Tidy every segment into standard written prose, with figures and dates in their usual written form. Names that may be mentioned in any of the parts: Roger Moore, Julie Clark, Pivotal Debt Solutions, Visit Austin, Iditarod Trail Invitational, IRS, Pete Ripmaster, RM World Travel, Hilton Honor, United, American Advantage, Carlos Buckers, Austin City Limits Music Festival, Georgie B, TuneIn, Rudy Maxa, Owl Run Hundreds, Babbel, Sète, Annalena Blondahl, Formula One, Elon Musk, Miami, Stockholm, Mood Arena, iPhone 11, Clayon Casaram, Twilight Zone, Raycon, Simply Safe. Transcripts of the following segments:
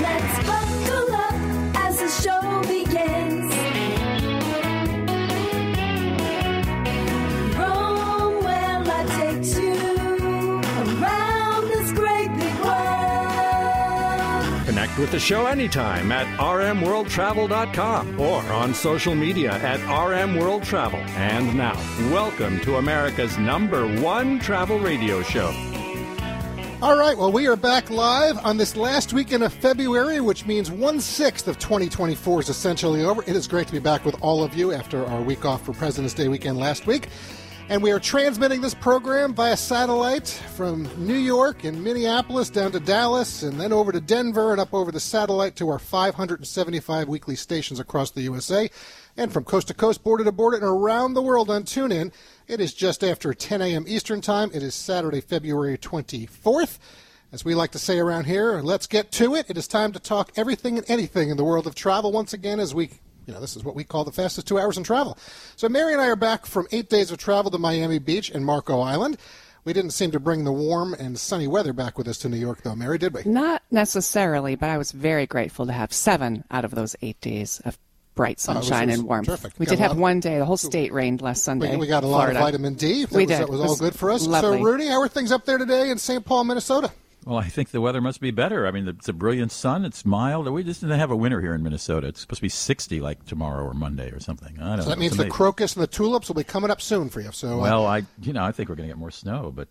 Let's buckle up as the show begins. Rome, well, I take you around this great big world. Connect with the show anytime at rmworldtravel.com or on social media at rmworldtravel. And now, welcome to America's #1 travel radio show. All right, well, we are back live on this last weekend of February, which means 1/6 of 2024 is essentially over. It is great to be back with all of you after our week off for President's Day weekend last week. And we are transmitting this program via satellite from New York and Minneapolis down to Dallas and then over to Denver and up over the satellite to our 575 weekly stations across the USA. And from coast to coast, border to border, and around the world on TuneIn. It is just after 10 a.m. Eastern Time. It is Saturday, February 24th. As we like to say around here, let's get to it. It is time to talk everything and anything in the world of travel once again as we, this is what we call the fastest 2 hours in travel. So Mary and I are back from 8 days of travel to Miami Beach and Marco Island. We didn't seem to bring the warm and sunny weather back with us to New York, though, Mary, did we? Not necessarily, but I was very grateful to have 7 out of those 8 days of bright sunshine and warmth. Terrific. We did have one day. The whole state rained last Sunday. We got a lot of vitamin D. We did. That was all good for us. Lovely. So, Rudy, how are things up there today in St. Paul, Minnesota? Well, I think the weather must be better. I mean, it's a brilliant sun. It's mild. We just didn't have a winter here in Minnesota. It's supposed to be 60 like tomorrow or Monday or something. I don't know. So that means the crocus and the tulips will be coming up soon for you. So, well, I think we're going to get more snow, but...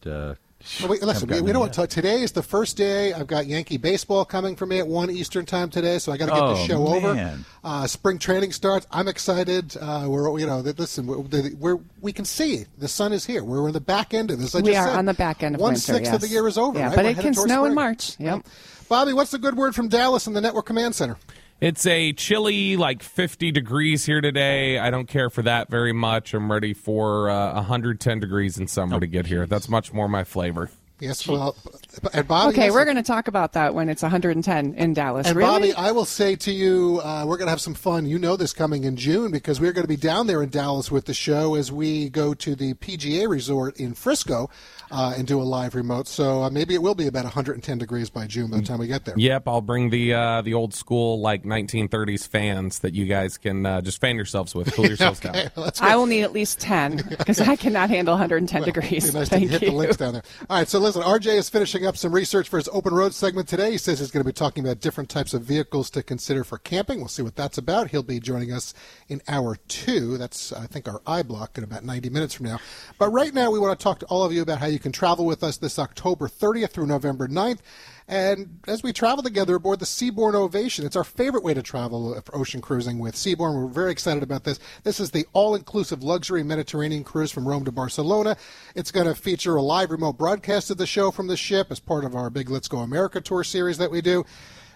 Well, listen, we don't want to talk. Today is the first day. I've got Yankee baseball coming for me at 1 Eastern time today, so I got to get the show over. Spring training starts. I'm excited. We can see the sun is here. We're in the back end of this. On the back end of winter. 1/6 of the year is over. Yeah, right? But it can snow in March. Yep. Bobby, what's the good word from Dallas and the Network Command Center? It's a chilly, 50 degrees here today. I don't care for that very much. I'm ready for 110 degrees in summer to get here. That's much more my flavor. Yes, well, and Bobby. Okay, we're going to talk about that when it's 110 in Dallas. And really? Bobby, I will say to you, we're going to have some fun. You know this coming in June because we're going to be down there in Dallas with the show as we go to the PGA Resort in Frisco and do a live remote. So maybe it will be about 110 degrees by June by the time we get there. Yep, I'll bring the old school 1930s fans that you guys can just fan yourselves with, cool yourselves down. Well, I will need at least 10 because I cannot handle 110 degrees. It'd be nice to hit the links down there. All right, so listen, RJ is finishing up some research for his open road segment today. He says he's going to be talking about different types of vehicles to consider for camping. We'll see what that's about. He'll be joining us in hour 2. That's, I think, our I block in about 90 minutes from now. But right now, we want to talk to all of you about how you can travel with us this October 30th through November 9th. And as we travel together aboard the Seabourn Ovation, it's our favorite way to travel for ocean cruising with Seabourn. We're very excited about this. This is the all-inclusive luxury Mediterranean cruise from Rome to Barcelona. It's going to feature a live remote broadcast of the show from the ship as part of our big Let's Go America tour series that we do.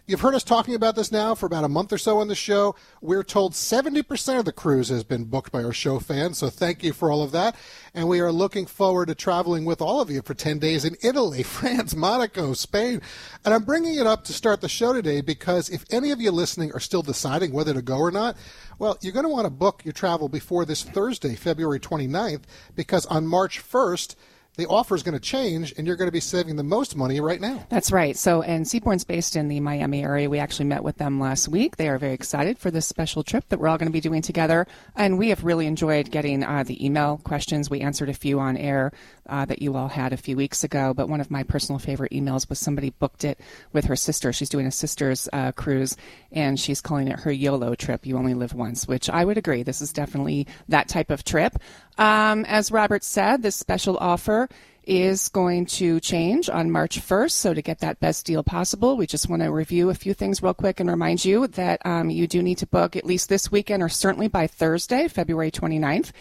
You've heard us talking about this now for about a month or so on the show. We're told 70% of the cruise has been booked by our show fans, so thank you for all of that. And we are looking forward to traveling with all of you for 10 days in Italy, France, Monaco, Spain. And I'm bringing it up to start the show today because if any of you listening are still deciding whether to go or not, well, you're going to want to book your travel before this Thursday, February 29th, because on March 1st, the offer is going to change, and you're going to be saving the most money right now. That's right. So, and Seabourn's based in the Miami area. We actually met with them last week. They are very excited for this special trip that we're all going to be doing together. And we have really enjoyed getting the email questions. We answered a few on air that you all had a few weeks ago. But one of my personal favorite emails was somebody booked it with her sister. She's doing a sister's cruise, and she's calling it her YOLO trip, you only live once, which I would agree. This is definitely that type of trip. As Robert said, this special offer is going to change on March 1st. So to get that best deal possible, we just want to review a few things real quick and remind you that you do need to book at least this weekend or certainly by Thursday, February 29th.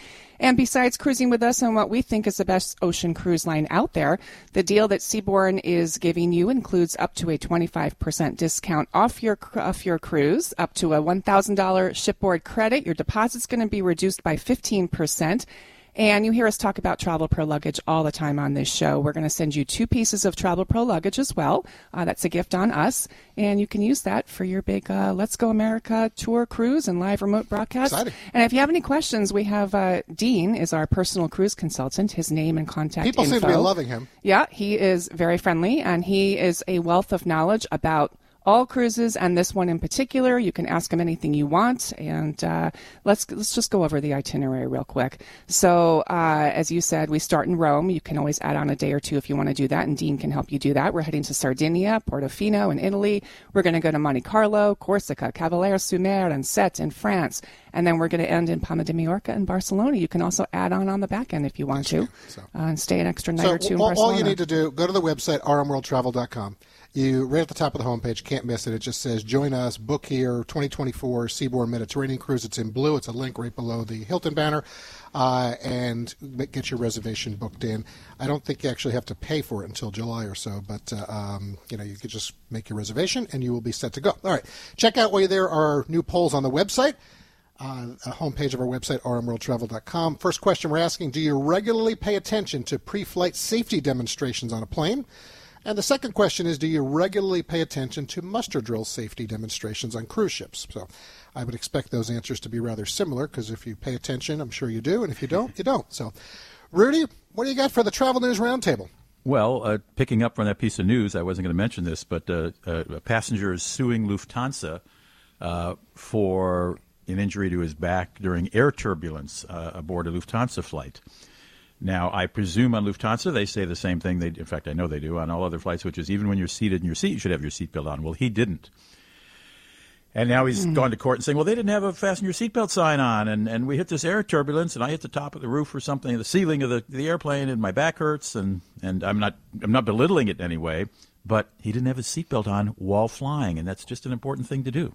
And besides cruising with us on what we think is the best ocean cruise line out there, the deal that Seabourn is giving you includes up to a 25% discount off your cruise, up to a $1,000 shipboard credit. Your deposit's going to be reduced by 15%. And you hear us talk about Travel Pro Luggage all the time on this show. We're going to send you 2 pieces of Travel Pro Luggage as well. That's a gift on us. And you can use that for your big Let's Go America tour cruise and live remote broadcast. Exciting. And if you have any questions, we have Dean is our personal cruise consultant. His name and contact info. People seem to be loving him. Yeah, he is very friendly, and he is a wealth of knowledge about all cruises, and this one in particular. You can ask him anything you want, and let's just go over the itinerary real quick. So, as you said, we start in Rome. You can always add on a day or two if you want to do that, and Dean can help you do that. We're heading to Sardinia, Portofino in Italy. We're going to go to Monte Carlo, Corsica, Cavalier-sur-Mer, and Sète in France. And then we're going to end in Palma de Mallorca and Barcelona. You can also add on the back end if you want to, and stay an extra night or two in Barcelona. All you need to do, go to the website, rmworldtravel.com. You, right at the top of the homepage, can't miss it. It just says, join us, book here, 2024 Seabourn Mediterranean Cruise. It's in blue. It's a link right below the Hilton banner. And get your reservation booked in. I don't think you actually have to pay for it until July or so, but you could just make your reservation and you will be set to go. All right. Check out while there are new polls on the website, a homepage of our website, rmworldtravel.com. First question we're asking, do you regularly pay attention to pre-flight safety demonstrations on a plane? And the second question is, do you regularly pay attention to muster drill safety demonstrations on cruise ships? So I would expect those answers to be rather similar, because if you pay attention, I'm sure you do, and if you don't, you don't. So, Rudy, what do you got for the Travel News Roundtable? Well, picking up on that piece of news, I wasn't going to mention this, but a passenger is suing Lufthansa for an injury to his back during air turbulence aboard a Lufthansa flight. Now, I presume on Lufthansa they say the same thing. In fact, I know they do on all other flights, which is even when you're seated in your seat, you should have your seatbelt on. Well, he didn't. And now he's gone to court and saying, well, they didn't have a fasten your seatbelt sign on, and we hit this air turbulence, and I hit the top of the roof or something, the ceiling of the airplane, and my back hurts, and I'm not belittling it in any way, but he didn't have his seatbelt on while flying, and that's just an important thing to do.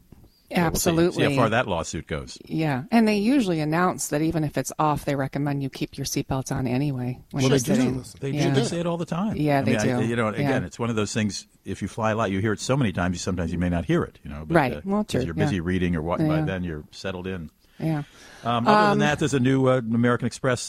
Absolutely. So we'll see how far that lawsuit goes. Yeah, and they usually announce that even if it's off, they recommend you keep your seatbelts on anyway. Well, they do. They say it all the time. Yeah, they do. Again, it's one of those things. If you fly a lot, you hear it so many times. Sometimes you may not hear it. Right. Because you're busy reading or what. By then you're settled in. Yeah. Other than that, there's a new American Express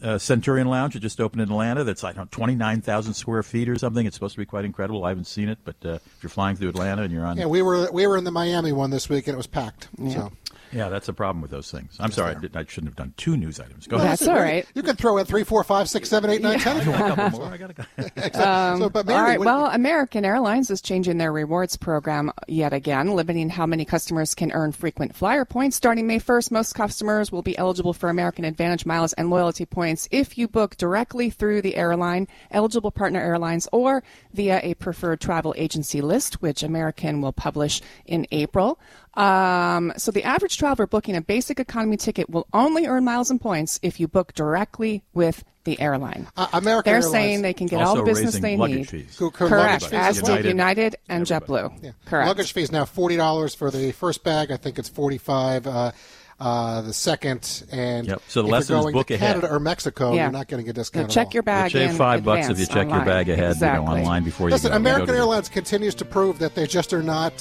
Centurion Lounge that just opened in Atlanta. That's 29,000 square feet or something. It's supposed to be quite incredible. I haven't seen it, but if you're flying through Atlanta and you're on, we were in the Miami one this week and it was packed. Yeah. So. Yeah, that's a problem with those things. I'm sorry, I shouldn't have done 2 news items. Go ahead. That's all right. You can throw in 3, 4, 5, 6, 7, 8, 9, 10. If you want a couple more, I got to go. Exactly. But Mary, all right. Well, American Airlines is changing their rewards program yet again, limiting how many customers can earn frequent flyer points. Starting May 1st, most customers will be eligible for American Advantage miles and loyalty points if you book directly through the airline, eligible partner airlines, or via a preferred travel agency list, which American will publish in April. So the average traveler booking a basic economy ticket will only earn miles and points if you book directly with the airline. American Airlines saying they can get all the business they need. Fees. Correct. As with United and JetBlue. Yeah. Correct. Luggage fee is now $40 for the first bag. I think it's $45 the second, and so the lesson is book ahead. Canada or Mexico, you're not getting a discount. Check your bag. You save $5 if you check your bag ahead online before you go. Listen, American Airlines continues to prove that they just are not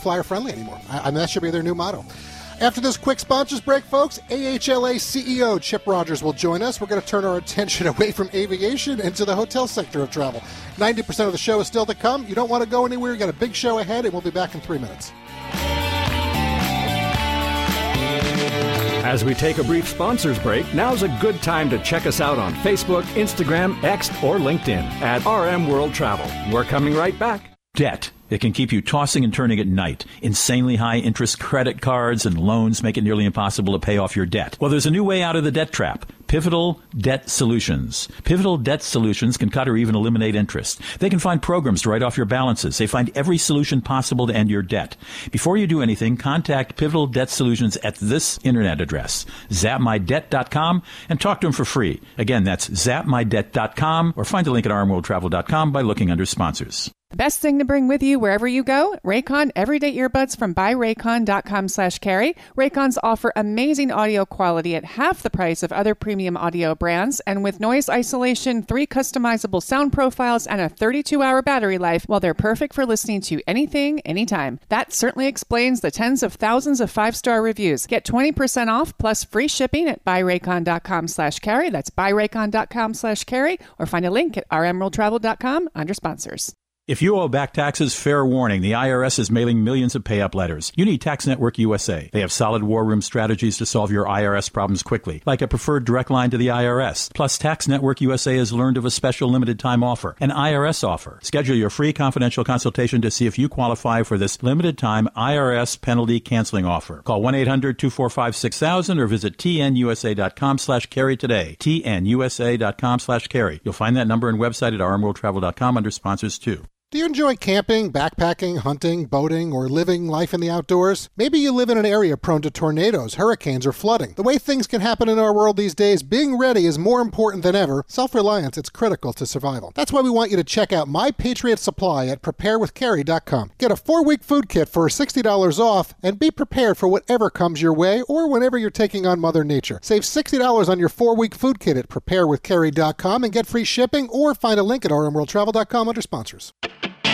flyer friendly anymore. And that should be their new motto. After this quick sponsors break, folks, AHLA CEO Chip Rogers will join us. We're going to turn our attention away from aviation into the hotel sector of travel. 90% of the show is still to come. You don't want to go anywhere. We've got a big show ahead, and we'll be back in 3 minutes. As we take a brief sponsors break, now's a good time to check us out on Facebook, Instagram, X, or LinkedIn at RM World Travel. We're coming right back. Debt. It can keep you tossing and turning at night. Insanely high interest credit cards and loans make it nearly impossible to pay off your debt. Well, there's a new way out of the debt trap. Pivotal Debt Solutions. Pivotal Debt Solutions can cut or even eliminate interest. They can find programs to write off your balances. They find every solution possible to end your debt. Before you do anything, contact Pivotal Debt Solutions at this internet address, zapmydebt.com, and talk to them for free. Again, that's zapmydebt.com, or find the link at rmworldtravel.com by looking under sponsors. Best thing to bring with you wherever you go, Raycon Everyday Earbuds from buyraycon.com/carry. Raycons offer amazing audio quality at half the price of other premium audio brands, and with noise isolation, 3 customizable sound profiles, and a 32-hour battery life, well, they're perfect for listening to anything, anytime. That certainly explains the tens of thousands of 5-star reviews. Get 20% off plus free shipping at buyraycon.com/carry. That's buyraycon.com/carry, or find a link at rmworldtravel.com under sponsors. If you owe back taxes, fair warning, the IRS is mailing millions of pay-up letters. You need Tax Network USA. They have solid war room strategies to solve your IRS problems quickly, like a preferred direct line to the IRS. Plus, Tax Network USA has learned of a special limited-time offer, an IRS offer. Schedule your free confidential consultation to see if you qualify for this limited-time IRS penalty canceling offer. Call 1-800-245-6000 or visit tnusa.com/carry today. tnusa.com/carry. You'll find that number and website at rmworldtravel.com under sponsors too. Do you enjoy camping, backpacking, hunting, boating, or living life in the outdoors? Maybe you live in an area prone to tornadoes, hurricanes, or flooding. The way things can happen in our world these days, being ready is more important than ever. Self-reliance is critical to survival. That's why we want you to check out My Patriot Supply at preparewithcarry.com. Get a 4-week food kit for $60 off and be prepared for whatever comes your way or whenever you're taking on Mother Nature. Save $60 on your 4-week food kit at preparewithcarry.com and get free shipping, or find a link at rmworldtravel.com under sponsors.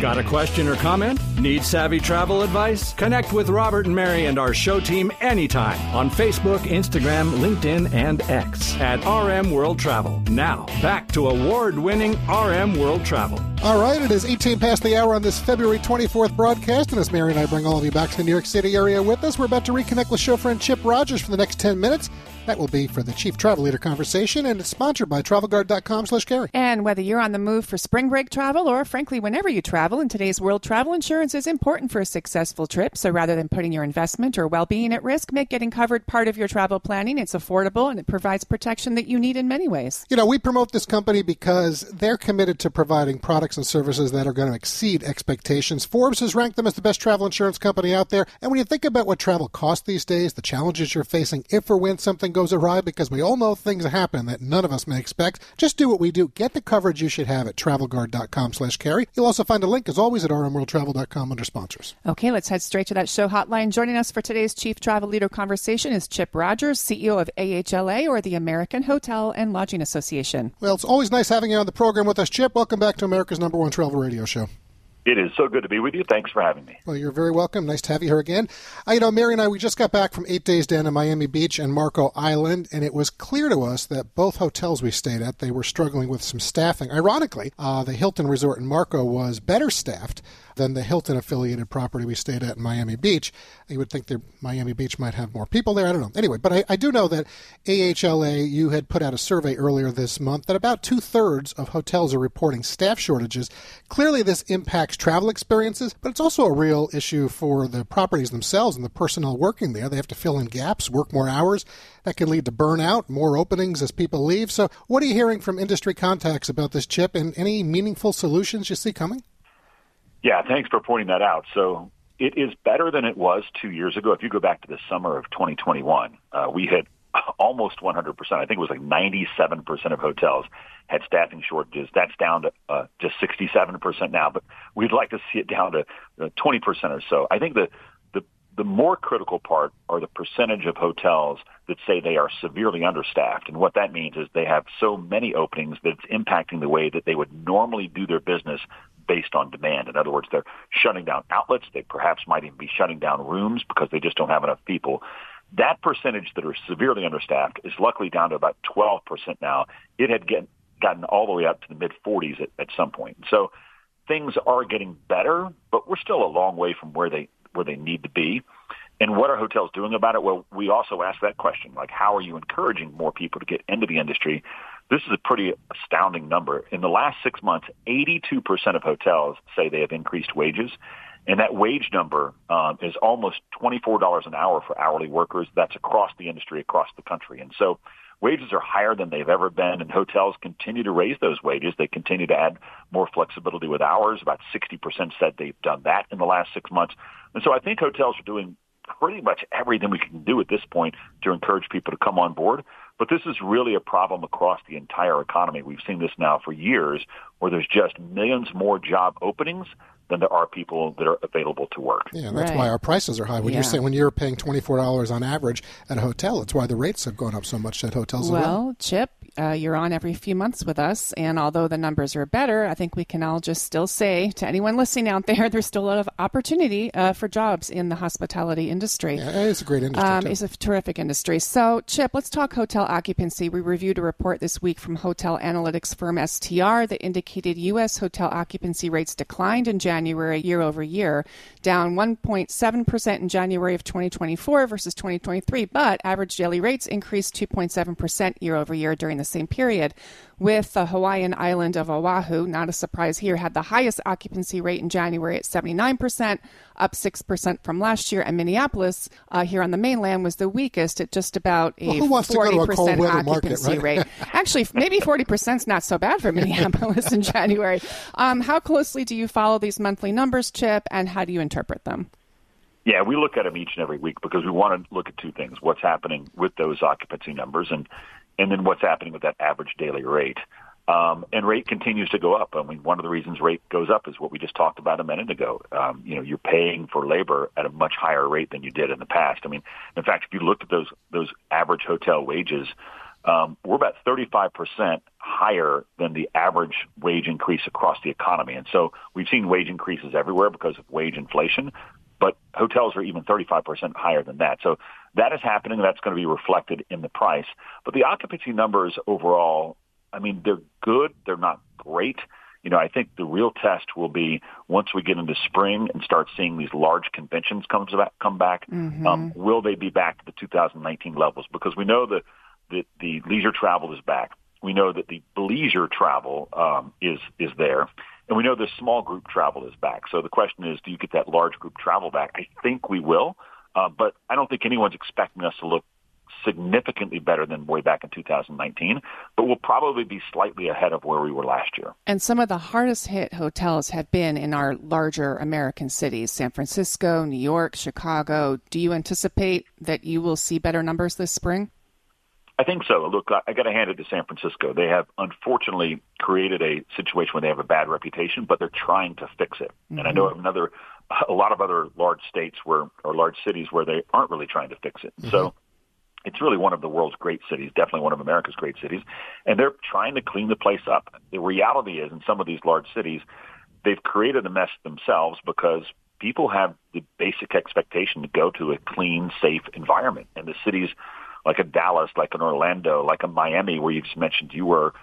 Got a question or comment? Need savvy travel advice? Connect with Robert and Mary and our show team anytime on Facebook, Instagram, LinkedIn, and X at RM World Travel. Now, back to award-winning RM World Travel. All right, it is 18 past the hour on this February 24th broadcast, and as Mary and I bring all of you back to the New York City area with us, we're about to reconnect with show friend Chip Rogers for the next 10 minutes. That will be for the Chief Travel Leader Conversation, and it's sponsored by TravelGuard.com/Gary. And whether you're on the move for spring break travel or, frankly, whenever you travel, in today's world, travel insurance is important for a successful trip. So rather than putting your investment or well-being at risk, make getting covered part of your travel planning. It's affordable, and it provides protection that you need in many ways. You know, we promote this company because they're committed to providing products and services that are going to exceed expectations. Forbes has ranked them as the best travel insurance company out there. And when you think about what travel costs these days, the challenges you're facing if or when something goes awry, because we all know things happen that none of us may expect. Just do what we do. Get the coverage you should have at TravelGuard.com/carry. You'll also find a link, as always, at RMWorldTravel.com under sponsors. Okay, let's head straight to that show hotline. Joining us for today's Chief Travel Leader Conversation is Chip Rogers, CEO of AHLA, or the American Hotel and Lodging Association. Well, it's always nice having you on the program with us, Chip. Welcome back to America's #1 travel radio show. It is so good to be with you. Thanks for having me. Well, you're very welcome. Nice to have you here again. You know, Mary and I, we just got back from 8 days down in Miami Beach and Marco Island, and it was clear to us that both hotels we stayed at, they were struggling with some staffing. Ironically, the Hilton Resort in Marco was better staffed than the Hilton-affiliated property we stayed at in Miami Beach. You would think that Miami Beach might have more people there. I don't know. Anyway, but I do know that AHLA, you had put out a survey earlier this month that about 2/3 of hotels are reporting staff shortages. Clearly, this impacts travel experiences, but it's also a real issue for the properties themselves and the personnel working there. They have to fill in gaps, work more hours. That can lead to burnout, more openings as people leave. So what are you hearing from industry contacts about this, Chip, and any meaningful solutions you see coming? Yeah, thanks for pointing that out. So it is better than it was 2 years ago. If you go back to the summer of 2021, we had almost 100%. I think it was like 97% of hotels had staffing shortages. That's down to just 67% now, but we'd like to see it down to 20% or so. I think the more critical part are the percentage of hotels that say they are severely understaffed. And what that means is they have so many openings that it's impacting the way that they would normally do their business based on demand. In other words, they're shutting down outlets. They perhaps might even be shutting down rooms because they just don't have enough people. That percentage that are severely understaffed is luckily down to about 12% now. It had gotten all the way up to the mid-40s at some point. So things are getting better, but we're still a long way from where they need to be. And what are hotels doing about it? Well, we also ask that question, like, how are you encouraging more people to get into the industry? This is a pretty astounding number. In the last 6 months, 82% of hotels say they have increased wages. And that wage number is almost $24 an hour for hourly workers. That's across the industry, across the country. And so wages are higher than they've ever been, and hotels continue to raise those wages. They continue to add more flexibility with hours. About 60% said they've done that in the last 6 months. And so I think hotels are doing pretty much everything we can do at this point to encourage people to come on board. But this is really a problem across the entire economy. We've seen this now for years, where there's just millions more job openings than there are people that are available to work. Yeah, and that's right. Why our prices are high. When you're saying when you're paying $24 on average at a hotel, that's why the rates have gone up so much at hotels. Well, Chip, you're on every few months with us, and although the numbers are better, I think we can all just still say to anyone listening out there, there's still a lot of opportunity for jobs in the hospitality industry. Yeah, it's a great industry. It's a terrific industry. So, Chip, let's talk hotel occupancy. We reviewed a report this week from hotel analytics firm STR that indicated U.S. hotel occupancy rates declined in January year over year, down 1.7% in January of 2024 versus 2023, but average daily rates increased 2.7% year over year during the same period, with the Hawaiian island of Oahu, not a surprise here, had the highest occupancy rate in January at 79%, up 6% from last year, and Minneapolis here on the mainland was the weakest at just about a 40% occupancy rate. Actually, maybe 40% is not so bad for Minneapolis in January. How closely do you follow these monthly numbers, Chip, and how do you interpret them? Yeah, we look at them each and every week because we want to look at two things, what's happening with those occupancy numbers and then what's happening with that average daily rate. And rate continues to go up. I mean, one of the reasons rate goes up is what we just talked about a minute ago. You're paying for labor at a much higher rate than you did in the past. I mean, in fact, if you looked at those average hotel wages, we're about 35% higher than the average wage increase across the economy. And so we've seen wage increases everywhere because of wage inflation, but hotels are even 35% higher than that. So that is happening. That's going to be reflected in the price. But the occupancy numbers overall, I mean, they're good. They're not great. You know, I think the real test will be once we get into spring and start seeing these large conventions come back, will they be back to the 2019 levels? Because we know that the leisure travel is back. We know that the bleisure travel is there. And we know the small group travel is back. So the question is, do you get that large group travel back? I think we will. But I don't think anyone's expecting us to look significantly better than way back in 2019, but we'll probably be slightly ahead of where we were last year. And some of the hardest hit hotels have been in our larger American cities, San Francisco, New York, Chicago. Do you anticipate that you will see better numbers this spring? I think so. Look, I got to hand it to San Francisco. They have unfortunately created a situation where they have a bad reputation, but they're trying to fix it. Mm-hmm. And I know a lot of other large states or large cities where they aren't really trying to fix it. Mm-hmm. So it's really one of the world's great cities, definitely one of America's great cities, and they're trying to clean the place up. The reality is, in some of these large cities, they've created a mess themselves because people have the basic expectation to go to a clean, safe environment. And the cities like a Dallas, like an Orlando, like a Miami, where you just mentioned you were,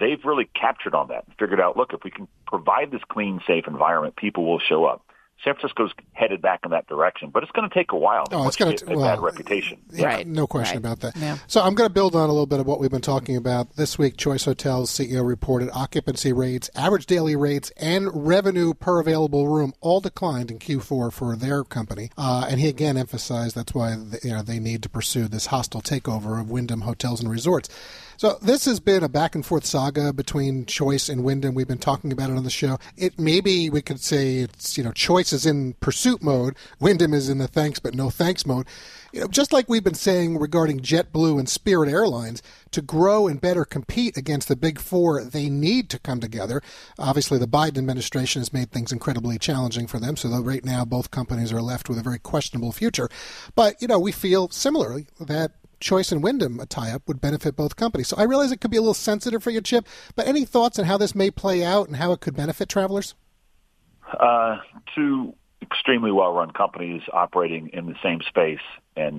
they've really captured on that and figured out, look, if we can provide this clean, safe environment, people will show up. San Francisco's headed back in that direction, but it's going to take a while. It's going to get a bad reputation. Yeah, right. No question about that. Yeah. So I'm going to build on a little bit of what we've been talking about. This week, Choice Hotels CEO reported occupancy rates, average daily rates, and revenue per available room all declined in Q4 for their company. And he again emphasized that's why they need to pursue this hostile takeover of Wyndham Hotels and Resorts. So this has been a back-and-forth saga between Choice and Wyndham. We've been talking about it on the show. Maybe we could say it's Choice is in pursuit mode. Wyndham is in the thanks but no thanks mode. Just like we've been saying regarding JetBlue and Spirit Airlines, to grow and better compete against the big four, they need to come together. Obviously, the Biden administration has made things incredibly challenging for them, so right now both companies are left with a very questionable future. But, we feel similarly that Choice and Wyndham, a tie-up, would benefit both companies. So I realize it could be a little sensitive for you, Chip, but any thoughts on how this may play out and how it could benefit travelers? Two extremely well-run companies operating in the same space, and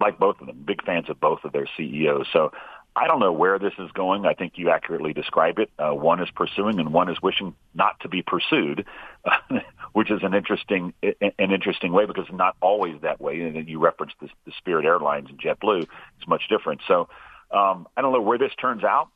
like both of them, big fans of both of their CEOs. So I don't know where this is going. I think you accurately describe it. One is pursuing and one is wishing not to be pursued, which is an interesting way because it's not always that way. And then you referenced the Spirit Airlines and JetBlue. It's much different. So I don't know where this turns out.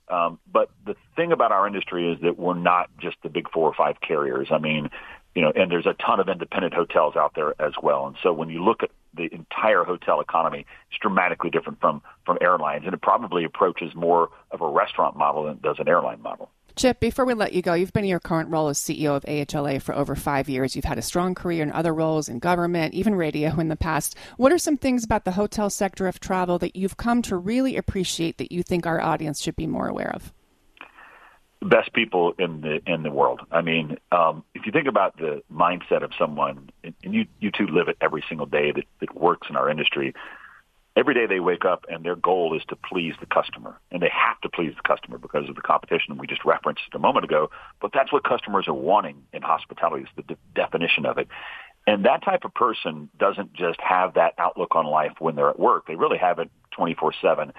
But the thing about our industry is that we're not just the big four or five carriers. I mean, and there's a ton of independent hotels out there as well. And so when you look at the entire hotel economy, it's dramatically different from airlines, and it probably approaches more of a restaurant model than it does an airline model. Chip, before we let you go, you've been in your current role as CEO of AHLA for over 5 years. You've had a strong career in other roles in government, even radio in the past. What are some things about the hotel sector of travel that you've come to really appreciate that you think our audience should be more aware of? Best people in the world. I mean, if you think about the mindset of someone, and you two live it every single day that works in our industry, every day they wake up and their goal is to please the customer. And they have to please the customer because of the competition we just referenced a moment ago. But that's what customers are wanting in hospitality, is the definition of it. And that type of person doesn't just have that outlook on life when they're at work. They really have it 24/7.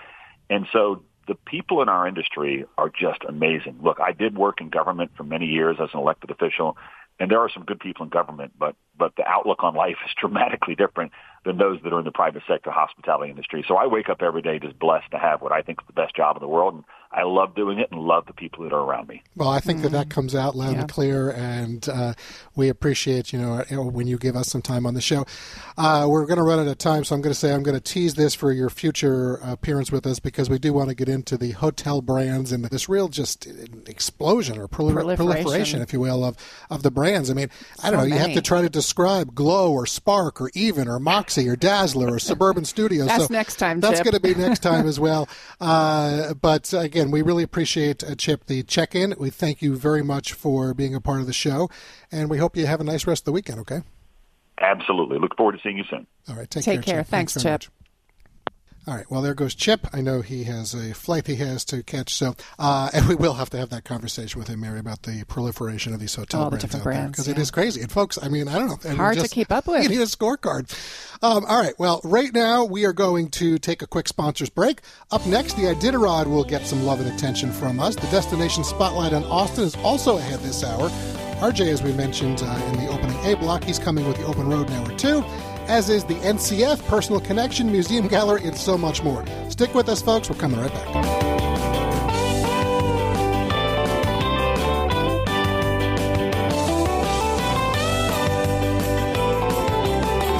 And so the people in our industry are just amazing. Look, I did work in government for many years as an elected official. And there are some good people in government, but the outlook on life is dramatically different than those that are in the private sector hospitality industry. So I wake up every day just blessed to have what I think is the best job in the world, and I love doing it and love the people that are around me. Well, I think that comes out loud and clear, and we appreciate, when you give us some time on the show. We're going to run out of time, so I'm going to tease this for your future appearance with us, because we do want to get into the hotel brands and this real just explosion or proliferation, if you will, of the brands. I mean, I don't know, you have to try to describe Glow or Spark or Even or Moxie or Dazzler or Suburban Studios. That's going to be next time as well. But again, we really appreciate, Chip, the check-in. We thank you very much for being a part of the show, and we hope you have a nice rest of the weekend, okay? Absolutely. Look forward to seeing you soon. All right. Take care. Chip. Thanks Chip. Much. All right. Well, there goes Chip. I know he has a flight he has to catch. So, and we will have to have that conversation with him, Mary, about the proliferation of these hotel brands out there, because it is crazy. And folks, I mean, I don't know. It's hard to keep up with. You need a scorecard. All right. Well, right now we are going to take a quick sponsors break. Up next, the Iditarod will get some love and attention from us. The Destination Spotlight on Austin is also ahead this hour. RJ, as we mentioned in the opening A block, he's coming with the Open Road in Hour 2. As is the NCF, Personal Connection, Museum Gallery, and so much more. Stick with us, folks. We're coming right back.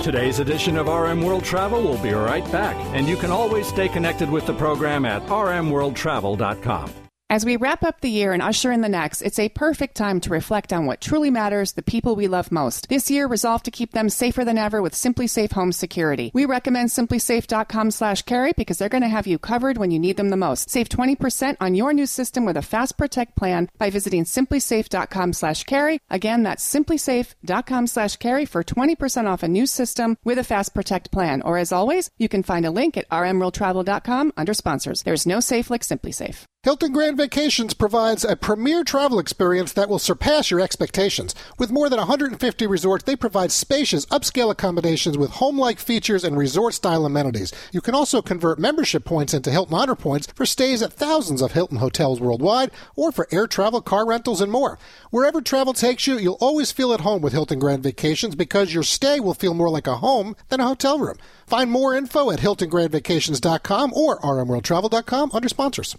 Today's edition of RM World Travel will be right back, and you can always stay connected with the program at rmworldtravel.com. As we wrap up the year and usher in the next, it's a perfect time to reflect on what truly matters, the people we love most. This year, resolve to keep them safer than ever with Simply Safe Home Security. We recommend simplysafe.com/carry because they're going to have you covered when you need them the most. Save 20% on your new system with a Fast Protect plan by visiting simplysafe.com/carry. Again, that's simplysafe.com/carry for 20% off a new system with a Fast Protect plan. Or as always, you can find a link at rmworldtravel.com under sponsors. There's no safe like Simply Safe. Hilton Grand Vacations provides a premier travel experience that will surpass your expectations. With more than 150 resorts, they provide spacious, upscale accommodations with home-like features and resort-style amenities. You can also convert membership points into Hilton Honor Points for stays at thousands of Hilton hotels worldwide, or for air travel, car rentals, and more. Wherever travel takes you, you'll always feel at home with Hilton Grand Vacations, because your stay will feel more like a home than a hotel room. Find more info at HiltonGrandVacations.com or RMWorldTravel.com under sponsors.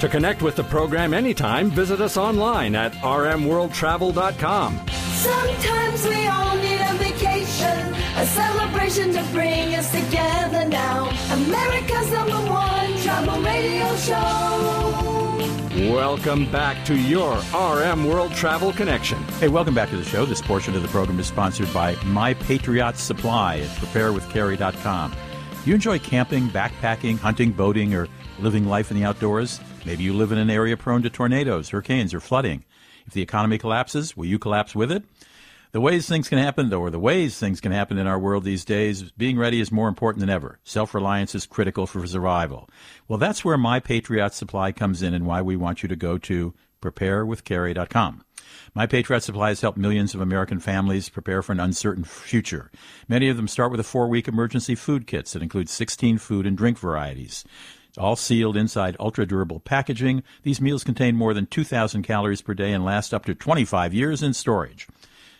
To connect with the program anytime, visit us online at rmworldtravel.com. Sometimes we all need a vacation, a celebration to bring us together now. America's #1 travel radio show. Welcome back to your RM World Travel Connection. Hey, welcome back to the show. This portion of the program is sponsored by My Patriot Supply at preparewithcarry.com. Do you enjoy camping, backpacking, hunting, boating, or living life in the outdoors? Maybe you live in an area prone to tornadoes, hurricanes, or flooding. If the economy collapses, will you collapse with it? The ways things can happen in our world these days, being ready is more important than ever. Self-reliance is critical for survival. Well, that's where My Patriot Supply comes in, and why we want you to go to preparewithcarry.com. My Patriot Supply has helped millions of American families prepare for an uncertain future. Many of them start with a 4-week emergency food kit that includes 16 food and drink varieties. All sealed inside ultra-durable packaging, these meals contain more than 2,000 calories per day and last up to 25 years in storage.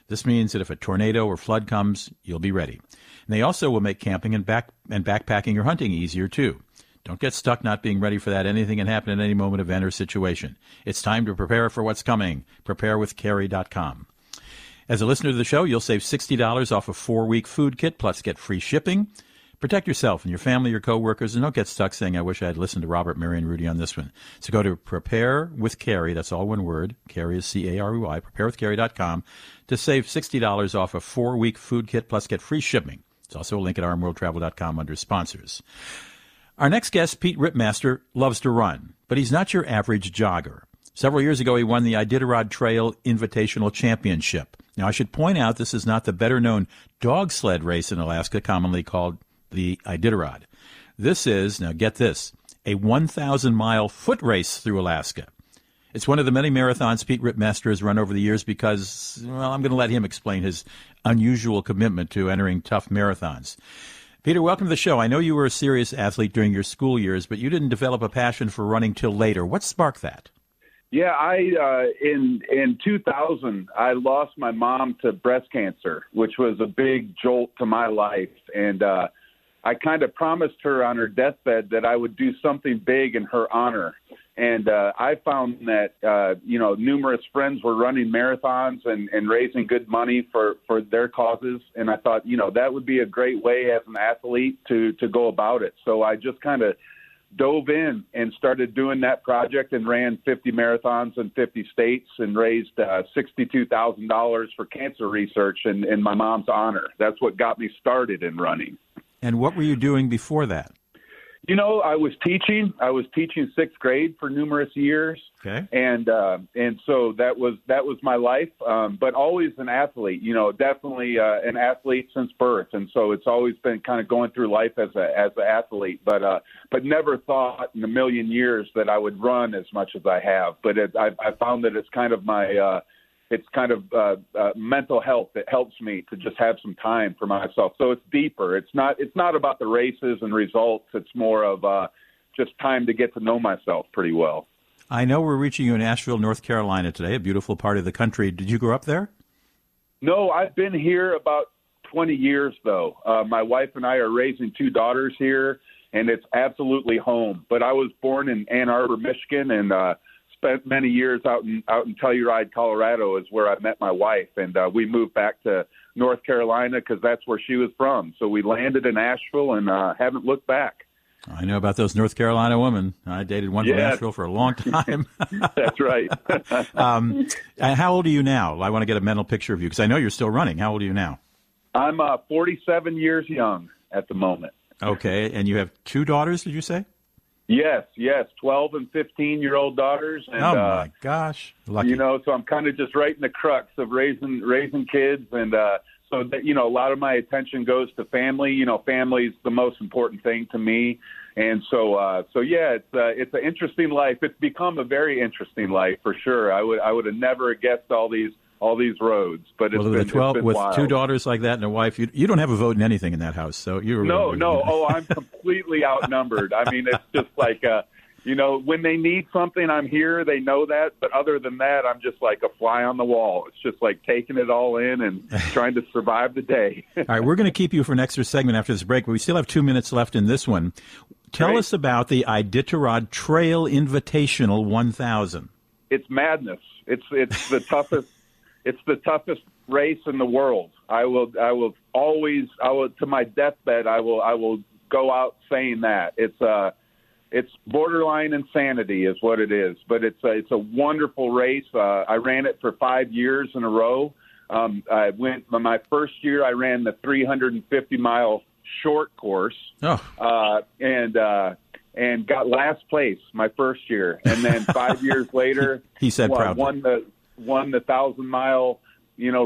This means that if a tornado or flood comes, you'll be ready. And they also will make camping and backpacking or hunting easier, too. Don't get stuck not being ready for that. Anything can happen at any moment, event, or situation. It's time to prepare for what's coming. Preparewithcarry.com. As a listener to the show, you'll save $60 off a 4-week food kit, plus get free shipping. Protect yourself and your family, your coworkers, and don't get stuck saying, I wish I had listened to Robert, Mary, and Rudy on this one. So go to preparewithcarey, that's all one word, Carey is C-A-R-E-Y, preparewithcarey.com to save $60 off a 4-week food kit, plus get free shipping. There's also a link at armworldtravel.com under sponsors. Our next guest, Pete Ripmaster, loves to run, but he's not your average jogger. Several years ago, he won the Iditarod Trail Invitational Championship. Now, I should point out this is not the better-known dog sled race in Alaska, commonly called the Iditarod. This is, now get this, a 1,000-mile foot race through Alaska. It's one of the many marathons Pete Ripmaster has run over the years because, well, I'm going to let him explain his unusual commitment to entering tough marathons. Peter, welcome to the show. I know you were a serious athlete during your school years, but you didn't develop a passion for running till later. What sparked that? Yeah, in 2000, I lost my mom to breast cancer, which was a big jolt to my life. And I kind of promised her on her deathbed that I would do something big in her honor. And I found that, numerous friends were running marathons and raising good money for their causes. And I thought, that would be a great way as an athlete to go about it. So I just kind of dove in and started doing that project and ran 50 marathons in 50 states and raised $62,000 for cancer research in my mom's honor. That's what got me started in running. And what were you doing before that? I was teaching. I was teaching sixth grade for numerous years. Okay. And so that was my life, but always an athlete, definitely an athlete since birth. And so it's always been kind of going through life as an athlete, but never thought in a million years that I would run as much as I have. But I found that it's kind of my mental health. It helps me to just have some time for myself. So it's deeper. It's not about the races and results. It's more of just time to get to know myself pretty well. I know we're reaching you in Asheville, North Carolina today, a beautiful part of the country. Did you grow up there? No, I've been here about 20 years, though. My wife and I are raising two daughters here, and it's absolutely home. But I was born in Ann Arbor, Michigan, and spent many years out in Telluride, Colorado, is where I met my wife, and we moved back to North Carolina because that's where she was from. So we landed in Asheville and haven't looked back. I know about those North Carolina women. I dated one from Asheville for a long time. That's right. How old are you now? I want to get a mental picture of you because I know you're still running. How old are you now? I'm 47 years young at the moment. Okay, and you have two daughters, did you say? Yes, 12 and 15-year-old daughters. And, oh my gosh, lucky! So I'm kind of just right in the crux of raising kids, and so that a lot of my attention goes to family. Family's the most important thing to me, and so it's an interesting life. It's become a very interesting life for sure. I would have never guessed all these roads, but it's been 12 with wild. Two daughters like that and a wife. You don't have a vote in anything in that house, so you're no. Oh, I'm completely outnumbered. I mean, it's just like when they need something, I'm here. They know that, but other than that, I'm just like a fly on the wall. It's just like taking it all in and trying to survive the day. All right, we're going to keep you for an extra segment after this break, but we still have 2 minutes left in this one. Tell us about the Iditarod Trail Invitational 1000. It's madness. It's the toughest. It's the toughest race in the world. I will always to my deathbed. I will go out saying that it's borderline insanity is what it is. But it's a wonderful race. I ran it for 5 years in a row. I went my first year. I ran the 350-mile short course. Oh. And got last place my first year. And then 5 years later, he said proudly, won the 1,000-mile,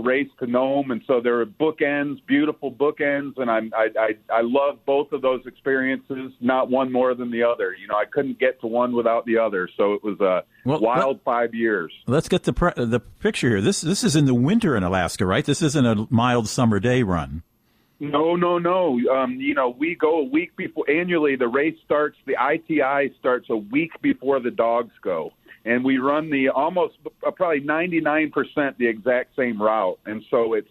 race to Nome, and so there were bookends, beautiful bookends, and I love both of those experiences, not one more than the other. I couldn't get to one without the other, so it was a wild 5 years. Let's get the picture here. This is in the winter in Alaska, right? This isn't a mild summer day run. No. We go a week before. Annually, the race starts. The ITI starts a week before the dogs go. And we run the probably 99% the exact same route. And so it's,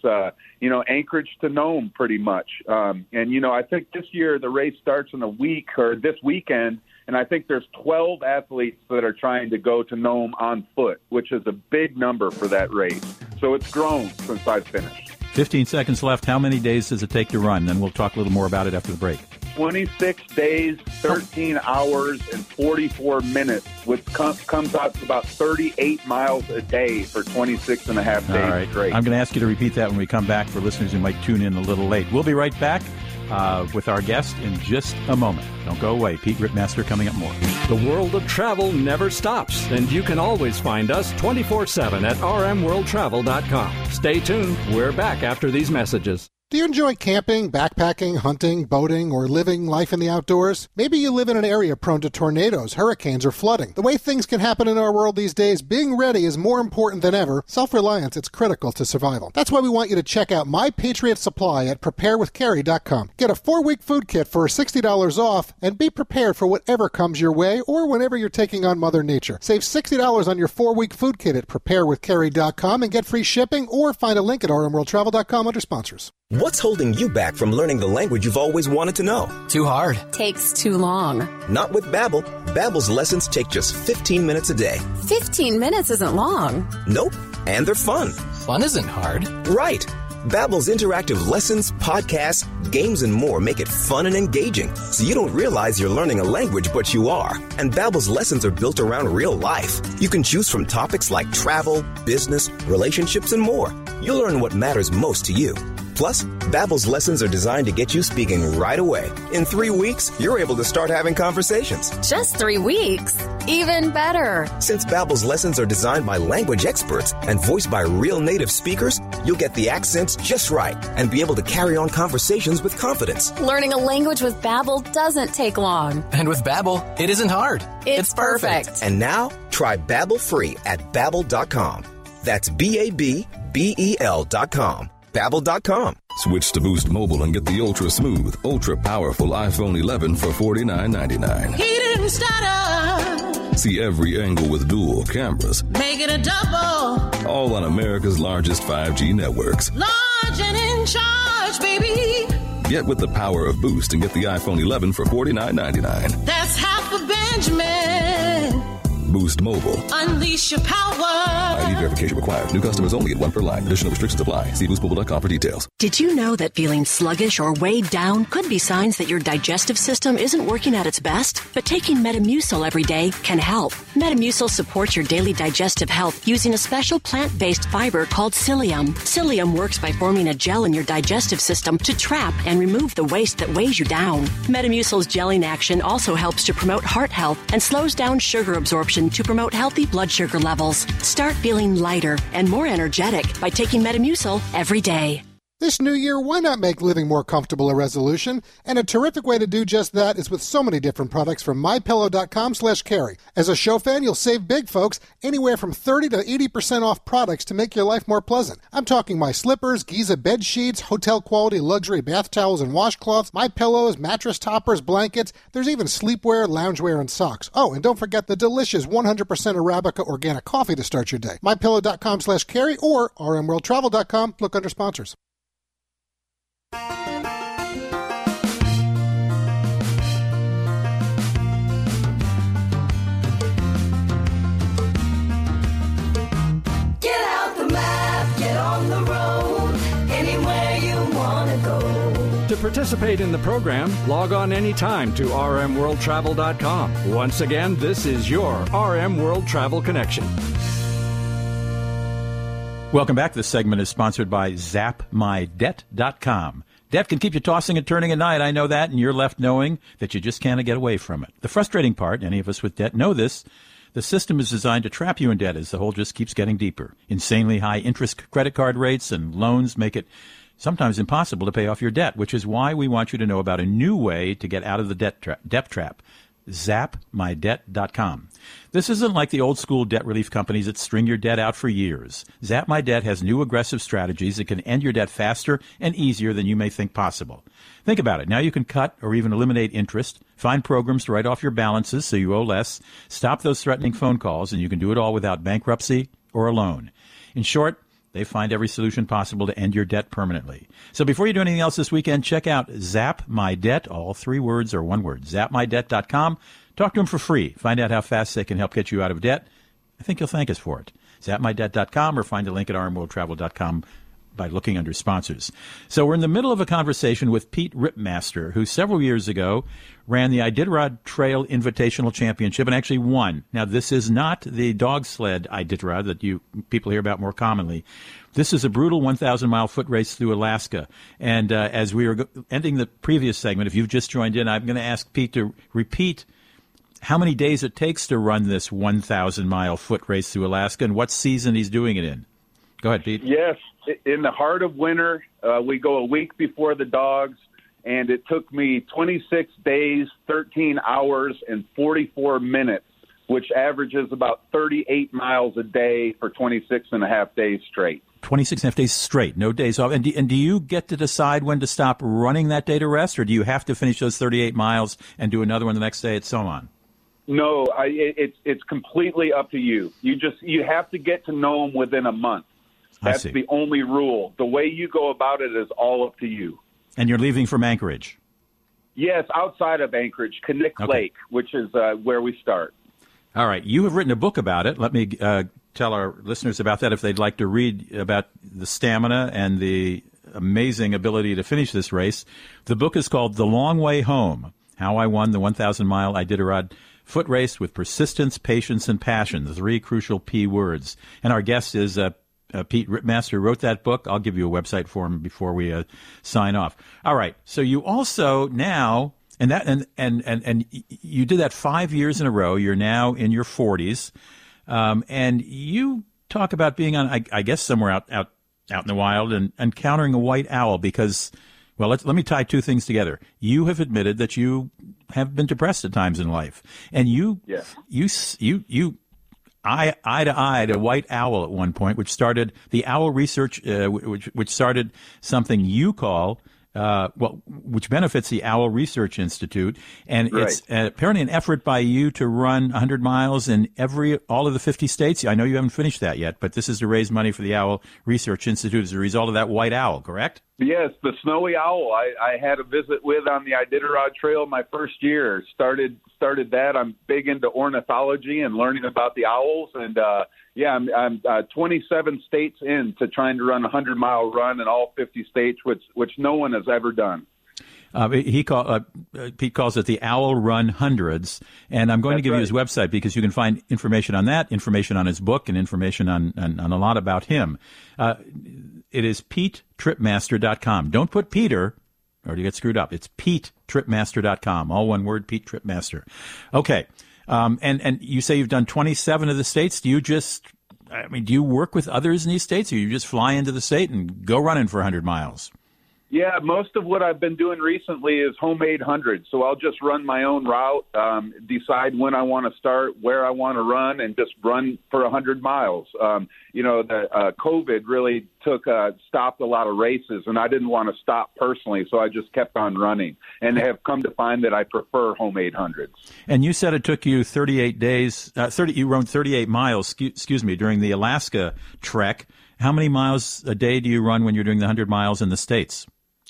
Anchorage to Nome pretty much. I think this year the race starts in a week or this weekend. And I think there's 12 athletes that are trying to go to Nome on foot, which is a big number for that race. So it's grown since I've finished. 15 seconds left. How many days does it take to run? Then we'll talk a little more about it after the break. 26 days, 13 hours, and 44 minutes, which comes out to about 38 miles a day for 26 and a half days. All right. Straight. I'm going to ask you to repeat that when we come back for listeners who might tune in a little late. We'll be right back with our guest in just a moment. Don't go away. Pete Ripmaster coming up more. The world of travel never stops, and you can always find us 24/7 at rmworldtravel.com. Stay tuned. We're back after these messages. Do you enjoy camping, backpacking, hunting, boating, or living life in the outdoors? Maybe you live in an area prone to tornadoes, hurricanes, or flooding. The way things can happen in our world these days, being ready is more important than ever. Self-reliance is critical to survival. That's why we want you to check out My Patriot Supply at preparewithcarey.com. Get a 4-week food kit for $60 off and be prepared for whatever comes your way or whenever you're taking on Mother Nature. Save $60 on your 4-week food kit at preparewithcarey.com and get free shipping or find a link at rmworldtravel.com under sponsors. What's holding you back from learning the language you've always wanted to know? Too hard. Takes too long. Not with Babbel. Babbel's lessons take just 15 minutes a day. 15 minutes isn't long. Nope. And they're fun. Fun isn't hard. Right. Babbel's interactive lessons, podcasts, games, and more make it fun and engaging, so you don't realize you're learning a language, but you are. And Babbel's lessons are built around real life. You can choose from topics like travel, business, relationships, and more. You'll learn what matters most to you. Plus, Babbel's lessons are designed to get you speaking right away. In 3 weeks, you're able to start having conversations. Just 3 weeks? Even better. Since Babbel's lessons are designed by language experts and voiced by real native speakers, you'll get the accents just right and be able to carry on conversations with confidence. Learning a language with Babbel doesn't take long. And with Babbel, it isn't hard. It's perfect. And now, try Babbel free at Babbel.com. That's Babbel.com. Babbel.com. Switch to Boost Mobile and get the ultra-smooth, ultra-powerful iPhone 11 for $49.99. He didn't stutter. See every angle with dual cameras. Make it a double. All on America's largest 5G networks. Large and in charge, baby. Get with the power of Boost and get the iPhone 11 for $49.99. That's half a Benjamin. Boost Mobile. Unleash your power. ID verification required. New customers only at one per line. Additional restrictions apply. See boostmobile.com for details. Did you know that feeling sluggish or weighed down could be signs that your digestive system isn't working at its best? But taking Metamucil every day can help. Metamucil supports your daily digestive health using a special plant-based fiber called psyllium. Psyllium works by forming a gel in your digestive system to trap and remove the waste that weighs you down. Metamucil's gelling action also helps to promote heart health and slows down sugar absorption to promote healthy blood sugar levels. Start feeling lighter and more energetic by taking Metamucil every day. This new year, why not make living more comfortable a resolution? And a terrific way to do just that is with so many different products from MyPillow.com/carry. As a show fan, you'll save big, folks, anywhere from 30 to 80% off products to make your life more pleasant. I'm talking my slippers, Giza bed sheets, hotel-quality luxury bath towels and washcloths, my pillows, mattress toppers, blankets. There's even sleepwear, loungewear, and socks. Oh, and don't forget the delicious 100% Arabica organic coffee to start your day. MyPillow.com/carry or rmworldtravel.com. Look under sponsors. To participate in the program, log on anytime to rmworldtravel.com. Once again, this is your RM World Travel Connection. Welcome back. This segment is sponsored by ZapMyDebt.com. Debt can keep you tossing and turning at night, I know that, and you're left knowing that you just can't get away from it. The frustrating part, any of us with debt know this, the system is designed to trap you in debt as the hole just keeps getting deeper. Insanely high interest credit card rates and loans make it sometimes impossible to pay off your debt, which is why we want you to know about a new way to get out of the debt trap. ZapMyDebt.com. This isn't like the old school debt relief companies that string your debt out for years. ZapMyDebt has new aggressive strategies that can end your debt faster and easier than you may think possible. Think about it. Now you can cut or even eliminate interest, find programs to write off your balances so you owe less, stop those threatening phone calls, and you can do it all without bankruptcy or a loan. In short, they find every solution possible to end your debt permanently. So before you do anything else this weekend, check out Zap My Debt, all three words or one word, zapmydebt.com. Talk to them for free. Find out how fast they can help get you out of debt. I think you'll thank us for it. Zapmydebt.com or find a link at rmworldtravel.com by looking under sponsors. So we're in the middle of a conversation with Pete Ripmaster, who several years ago ran the Iditarod Trail Invitational Championship and actually won. Now, this is not the dog sled Iditarod that you people hear about more commonly. This is a brutal 1,000-mile foot race through Alaska. And as we were ending the previous segment, if you've just joined in, I'm going to ask Pete to repeat how many days it takes to run this 1,000-mile foot race through Alaska and what season he's doing it in. Go ahead, Pete. Yes, in the heart of winter, we go a week before the dogs. And it took me 26 days, 13 hours, and 44 minutes, which averages about 38 miles a day for 26 and a half days straight. 26 and a half days straight, no days off. And do you get to decide when to stop running that day to rest, or do you have to finish those 38 miles and do another one the next day and so on? No, it's completely up to you. You have to get to know them within a month. That's the only rule. The way you go about it is all up to you. And you're leaving from Anchorage? Yes, outside of Anchorage, Kinnick Lake, which is where we start. All right. You have written a book about it. Let me tell our listeners about that if they'd like to read about the stamina and the amazing ability to finish this race. The book is called The Long Way Home, How I Won the 1,000-Mile Iditarod Foot Race with Persistence, Patience, and Passion, the three crucial P words. And our guest is Pete Ripmaster wrote that book. I'll give you a website for him before we sign off. All right. So you also now and you did that 5 years in a row. You're now in your 40s, and you talk about being on, I guess, somewhere out in the wild and encountering a white owl because, well, let me tie two things together. You have admitted that you have been depressed at times in life, and you eye-to-eye to White Owl at one point, which started the Owl Research, which started something you call, which benefits the Owl Research Institute. And it's apparently an effort by you to run 100 miles in all of the 50 states. I know you haven't finished that yet, but this is to raise money for the Owl Research Institute as a result of that white owl, correct? Yes, the snowy owl I had a visit with on the Iditarod Trail my first year. Started that. I'm big into ornithology and learning about the owls. And, I'm 27 states in to trying to run a 100-mile run in all 50 states, which no one has ever done. Pete calls it the Owl Run Hundreds, and I'm going to give you his website because you can find information on that, information on his book, and information on a lot about him. It is PeteTripmaster.com. Don't put Peter, or you get screwed up. It's PeteTripmaster.com, all one word, Pete Tripmaster. Okay, and you say you've done 27 of the states. Do you work with others in these states, or you just fly into the state and go running for 100 miles? Yeah, most of what I've been doing recently is homemade hundreds. So I'll just run my own route, decide when I want to start, where I want to run, and just run for 100 miles. COVID really stopped a lot of races, and I didn't want to stop personally, so I just kept on running and have come to find that I prefer homemade hundreds. And you said it took you 38 days, you rode 38 miles, during the Alaska trek. How many miles a day do you run when you're doing the 100 miles in the States?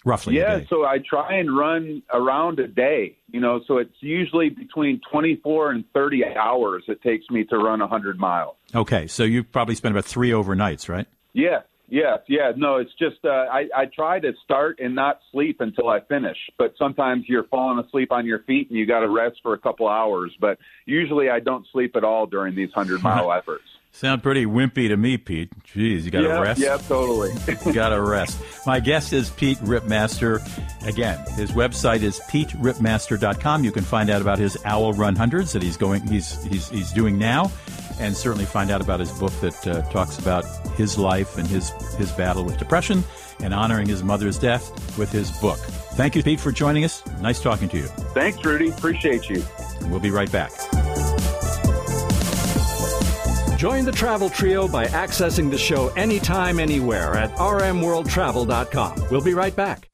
Roughly. Yeah, so I try and run around a day, so it's usually between 24 and 30 hours it takes me to run 100 miles. Okay, so you've probably spent about three overnights, right? Yeah. No, it's just I try to start and not sleep until I finish, but sometimes you're falling asleep on your feet and you got to rest for a couple hours, but usually I don't sleep at all during these 100-mile efforts. Sound pretty wimpy to me, Pete. Jeez, you got to rest? Yeah, totally. You got to rest. My guest is Pete Ripmaster. Again, his website is PeteRipmaster.com. You can find out about his Owl Run Hundreds that he's doing now, and certainly find out about his book that talks about his life and his battle with depression and honoring his mother's death with his book. Thank you, Pete, for joining us. Nice talking to you. Thanks, Rudy. Appreciate you. And we'll be right back. Join the Travel Trio by accessing the show anytime, anywhere at rmworldtravel.com. We'll be right back.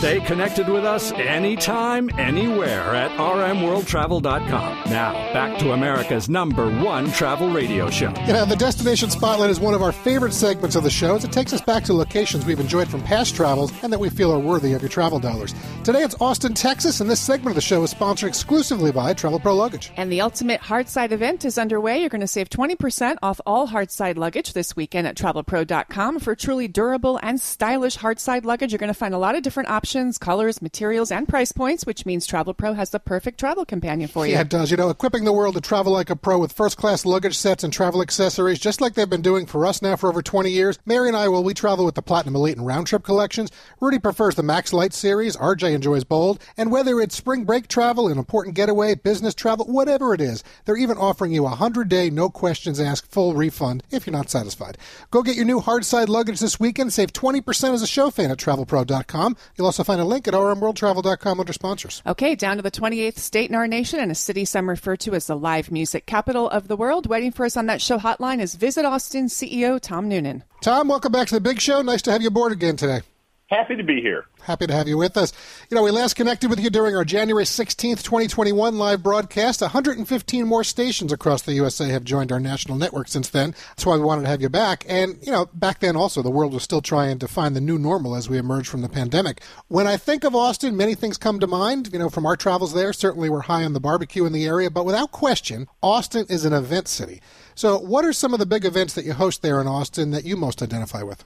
Stay connected with us anytime, anywhere at rmworldtravel.com. Now, back to America's #1 travel radio show. You know, the Destination Spotlight is one of our favorite segments of the show, as it takes us back to locations we've enjoyed from past travels and that we feel are worthy of your travel dollars. Today it's Austin, Texas, and this segment of the show is sponsored exclusively by Travel Pro Luggage. And the Ultimate Hardside event is underway. You're going to save 20% off all hardside luggage this weekend at TravelPro.com. For truly durable and stylish hardside luggage, you're going to find a lot of different options, colors, materials, and price points, which means Travel Pro has the perfect travel companion for you. Yeah, it does. You know, equipping the world to travel like a pro with first-class luggage sets and travel accessories, just like they've been doing for us now for over 20 years. Mary and I, we travel with the Platinum Elite and round-trip collections. Rudy prefers the Max Light series. RJ enjoys bold. And whether it's spring break travel, an important getaway, business travel, whatever it is, they're even offering you a 100-day, no-questions-asked full refund if you're not satisfied. Go get your new hardside luggage this weekend. Save 20% as a show fan at TravelPro.com. You'll also find a link at rmworldtravel.com under sponsors. Okay, down to the 28th state in our nation, and a city some refer to as the live music capital of the world. Waiting for us on that show hotline is Visit Austin CEO Tom Noonan. Tom, welcome back to the big show. Nice to have you aboard again today. Happy to be here. Happy to have you with us. You know, we last connected with you during our January 16th, 2021 live broadcast. 115 more stations across the USA have joined our national network since then. That's why we wanted to have you back. And, you know, back then also, the world was still trying to find the new normal as we emerged from the pandemic. When I think of Austin, many things come to mind. You know, from our travels there, certainly we're high on the barbecue in the area. But without question, Austin is an event city. So what are some of the big events that you host there in Austin that you most identify with?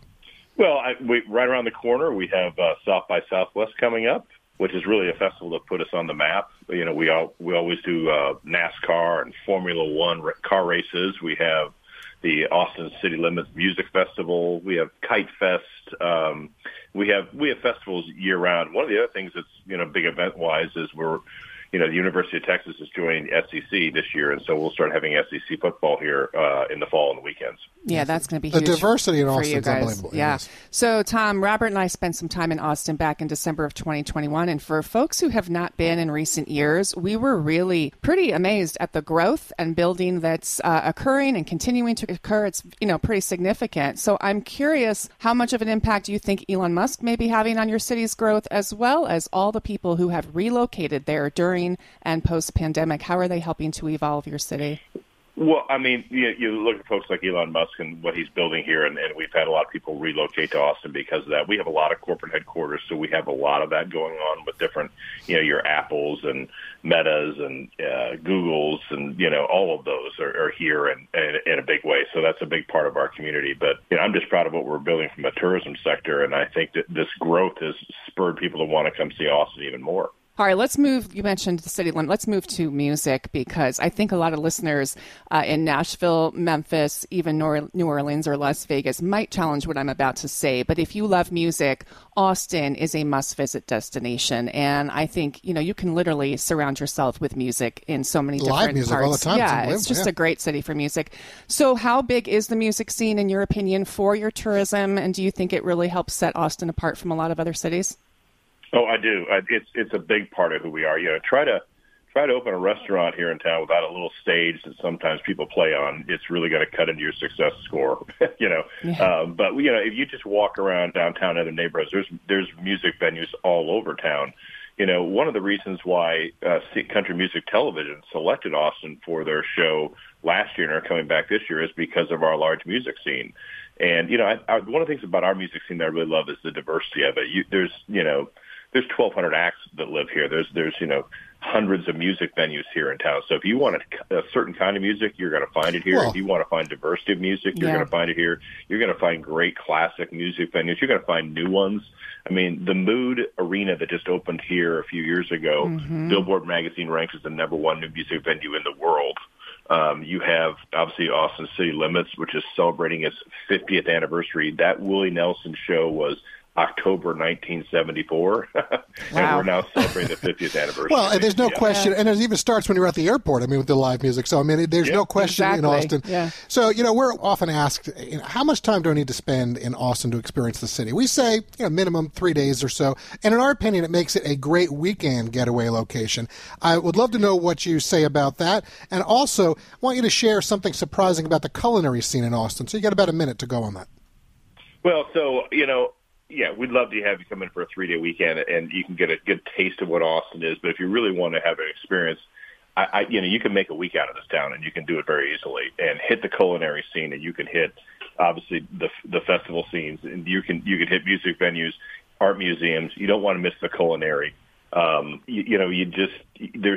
Well, right around the corner, we have South by Southwest coming up, which is really a festival that put us on the map. You know, we always do NASCAR and Formula One car races. We have the Austin City Limits Music Festival. We have Kite Fest. We have festivals year round. One of the other things that's, you know, big event wise is the University of Texas is joining SEC this year, and so we'll start having SEC football here in the fall and the weekends. Yeah, that's going to be huge. The diversity in Austin is unbelievable. Yeah. So, Tom, Robert and I spent some time in Austin back in December of 2021, and for folks who have not been in recent years, we were really pretty amazed at the growth and building that's occurring and continuing to occur. It's, you know, pretty significant. So I'm curious how much of an impact you think Elon Musk may be having on your city's growth, as well as all the people who have relocated there during and post-pandemic. How are they helping to evolve your city? Well, I mean, you look at folks like Elon Musk and what he's building here, and we've had a lot of people relocate to Austin because of that. We have a lot of corporate headquarters, so we have a lot of that going on with different, you know, your Apples and Metas and Googles and, you know, all of those are here and in a big way. So that's a big part of our community. But, you know, I'm just proud of what we're building from a tourism sector, and I think that this growth has spurred people to want to come see Austin even more. All right, let's move. You mentioned the city limit. Let's move to music, because I think a lot of listeners in Nashville, Memphis, even New Orleans or Las Vegas might challenge what I'm about to say. But if you love music, Austin is a must-visit destination. And I think, you know, you can literally surround yourself with music in so many different parts. Live music all the time. Yeah, it's just a great city for music. So how big is the music scene, in your opinion, for your tourism? And do you think it really helps set Austin apart from a lot of other cities? Oh, I do. It's a big part of who we are. You know, try to open a restaurant here in town without a little stage that sometimes people play on. It's really going to cut into your success score. You know, but you know, if you just walk around downtown, other neighborhoods, there's music venues all over town. You know, one of the reasons why Country Music Television selected Austin for their show last year and are coming back this year is because of our large music scene. And you know, one of the things about our music scene that I really love is the diversity of it. There's 1,200 acts that live here. There's you know, hundreds of music venues here in town. So if you want a certain kind of music, you're going to find it here. Well, if you want to find diversity of music, you're going to find it here. You're going to find great classic music venues. You're going to find new ones. I mean, the Mood Arena that just opened here a few years ago, Billboard Magazine ranks as the #1 new music venue in the world. You have, obviously, Austin City Limits, which is celebrating its 50th anniversary. That Willie Nelson show was October 1974, and we're now celebrating the 50th anniversary. Well, and there's no question, and it even starts when you're at the airport, I mean, with the live music. So, I mean, there's no question in Austin. Yeah. So, you know, we're often asked, you know, how much time do I need to spend in Austin to experience the city? We say, you know, minimum 3 days or so, and in our opinion, it makes it a great weekend getaway location. I would love to know what you say about that, and also I want you to share something surprising about the culinary scene in Austin. So you got about a minute to go on that. Well, so, you know, yeah, we'd love to have you come in for a 3-day weekend, and you can get a good taste of what Austin is. But if you really want to have an experience, you can make a week out of this town, and you can do it very easily, and hit the culinary scene, and you can hit obviously the festival scenes, and you can hit music venues, art museums. You don't want to miss the culinary. There's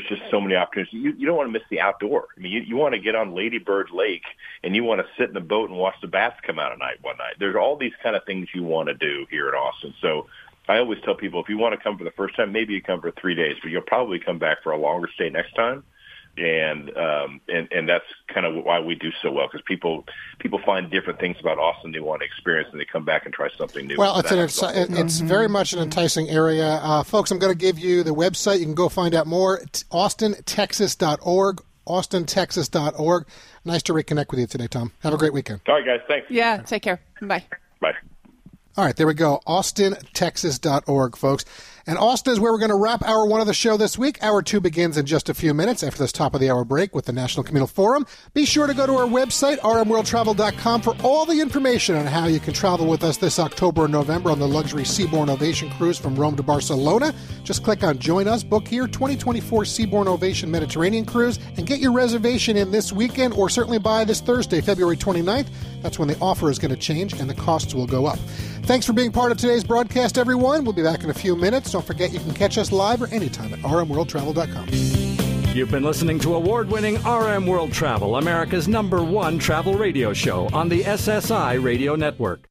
just so many opportunities. You don't want to miss the outdoor. I mean, you want to get on Lady Bird Lake and you want to sit in the boat and watch the bats come out at night one night. There's all these kind of things you want to do here in Austin. So I always tell people, if you want to come for the first time, maybe you come for 3 days, but you'll probably come back for a longer stay next time. And that's kind of why we do so well, because people find different things about Austin they want to experience, and they come back and try something new. Well, it's very much an enticing area. Folks, I'm going to give you the website. You can go find out more. It's austintexas.org, austintexas.org. Nice to reconnect with you today, Tom. Have a great weekend. All right, guys. Thanks. Yeah, take care. Bye. Bye. All right, there we go, austintexas.org, folks. And Austin is where we're going to wrap Hour 1 of the show this week. Hour 2 begins in just a few minutes after this top-of-the-hour break with the National Communal Forum. Be sure to go to our website, rmworldtravel.com, for all the information on how you can travel with us this October and November on the luxury Seabourn Ovation cruise from Rome to Barcelona. Just click on Join Us, Book Here, 2024 Seabourn Ovation Mediterranean Cruise, and get your reservation in this weekend or certainly by this Thursday, February 29th. That's when the offer is going to change and the costs will go up. Thanks for being part of today's broadcast, everyone. We'll be back in a few minutes. Don't forget, you can catch us live or anytime at rmworldtravel.com. You've been listening to award-winning RM World Travel, America's #1 travel radio show on the SSI Radio Network.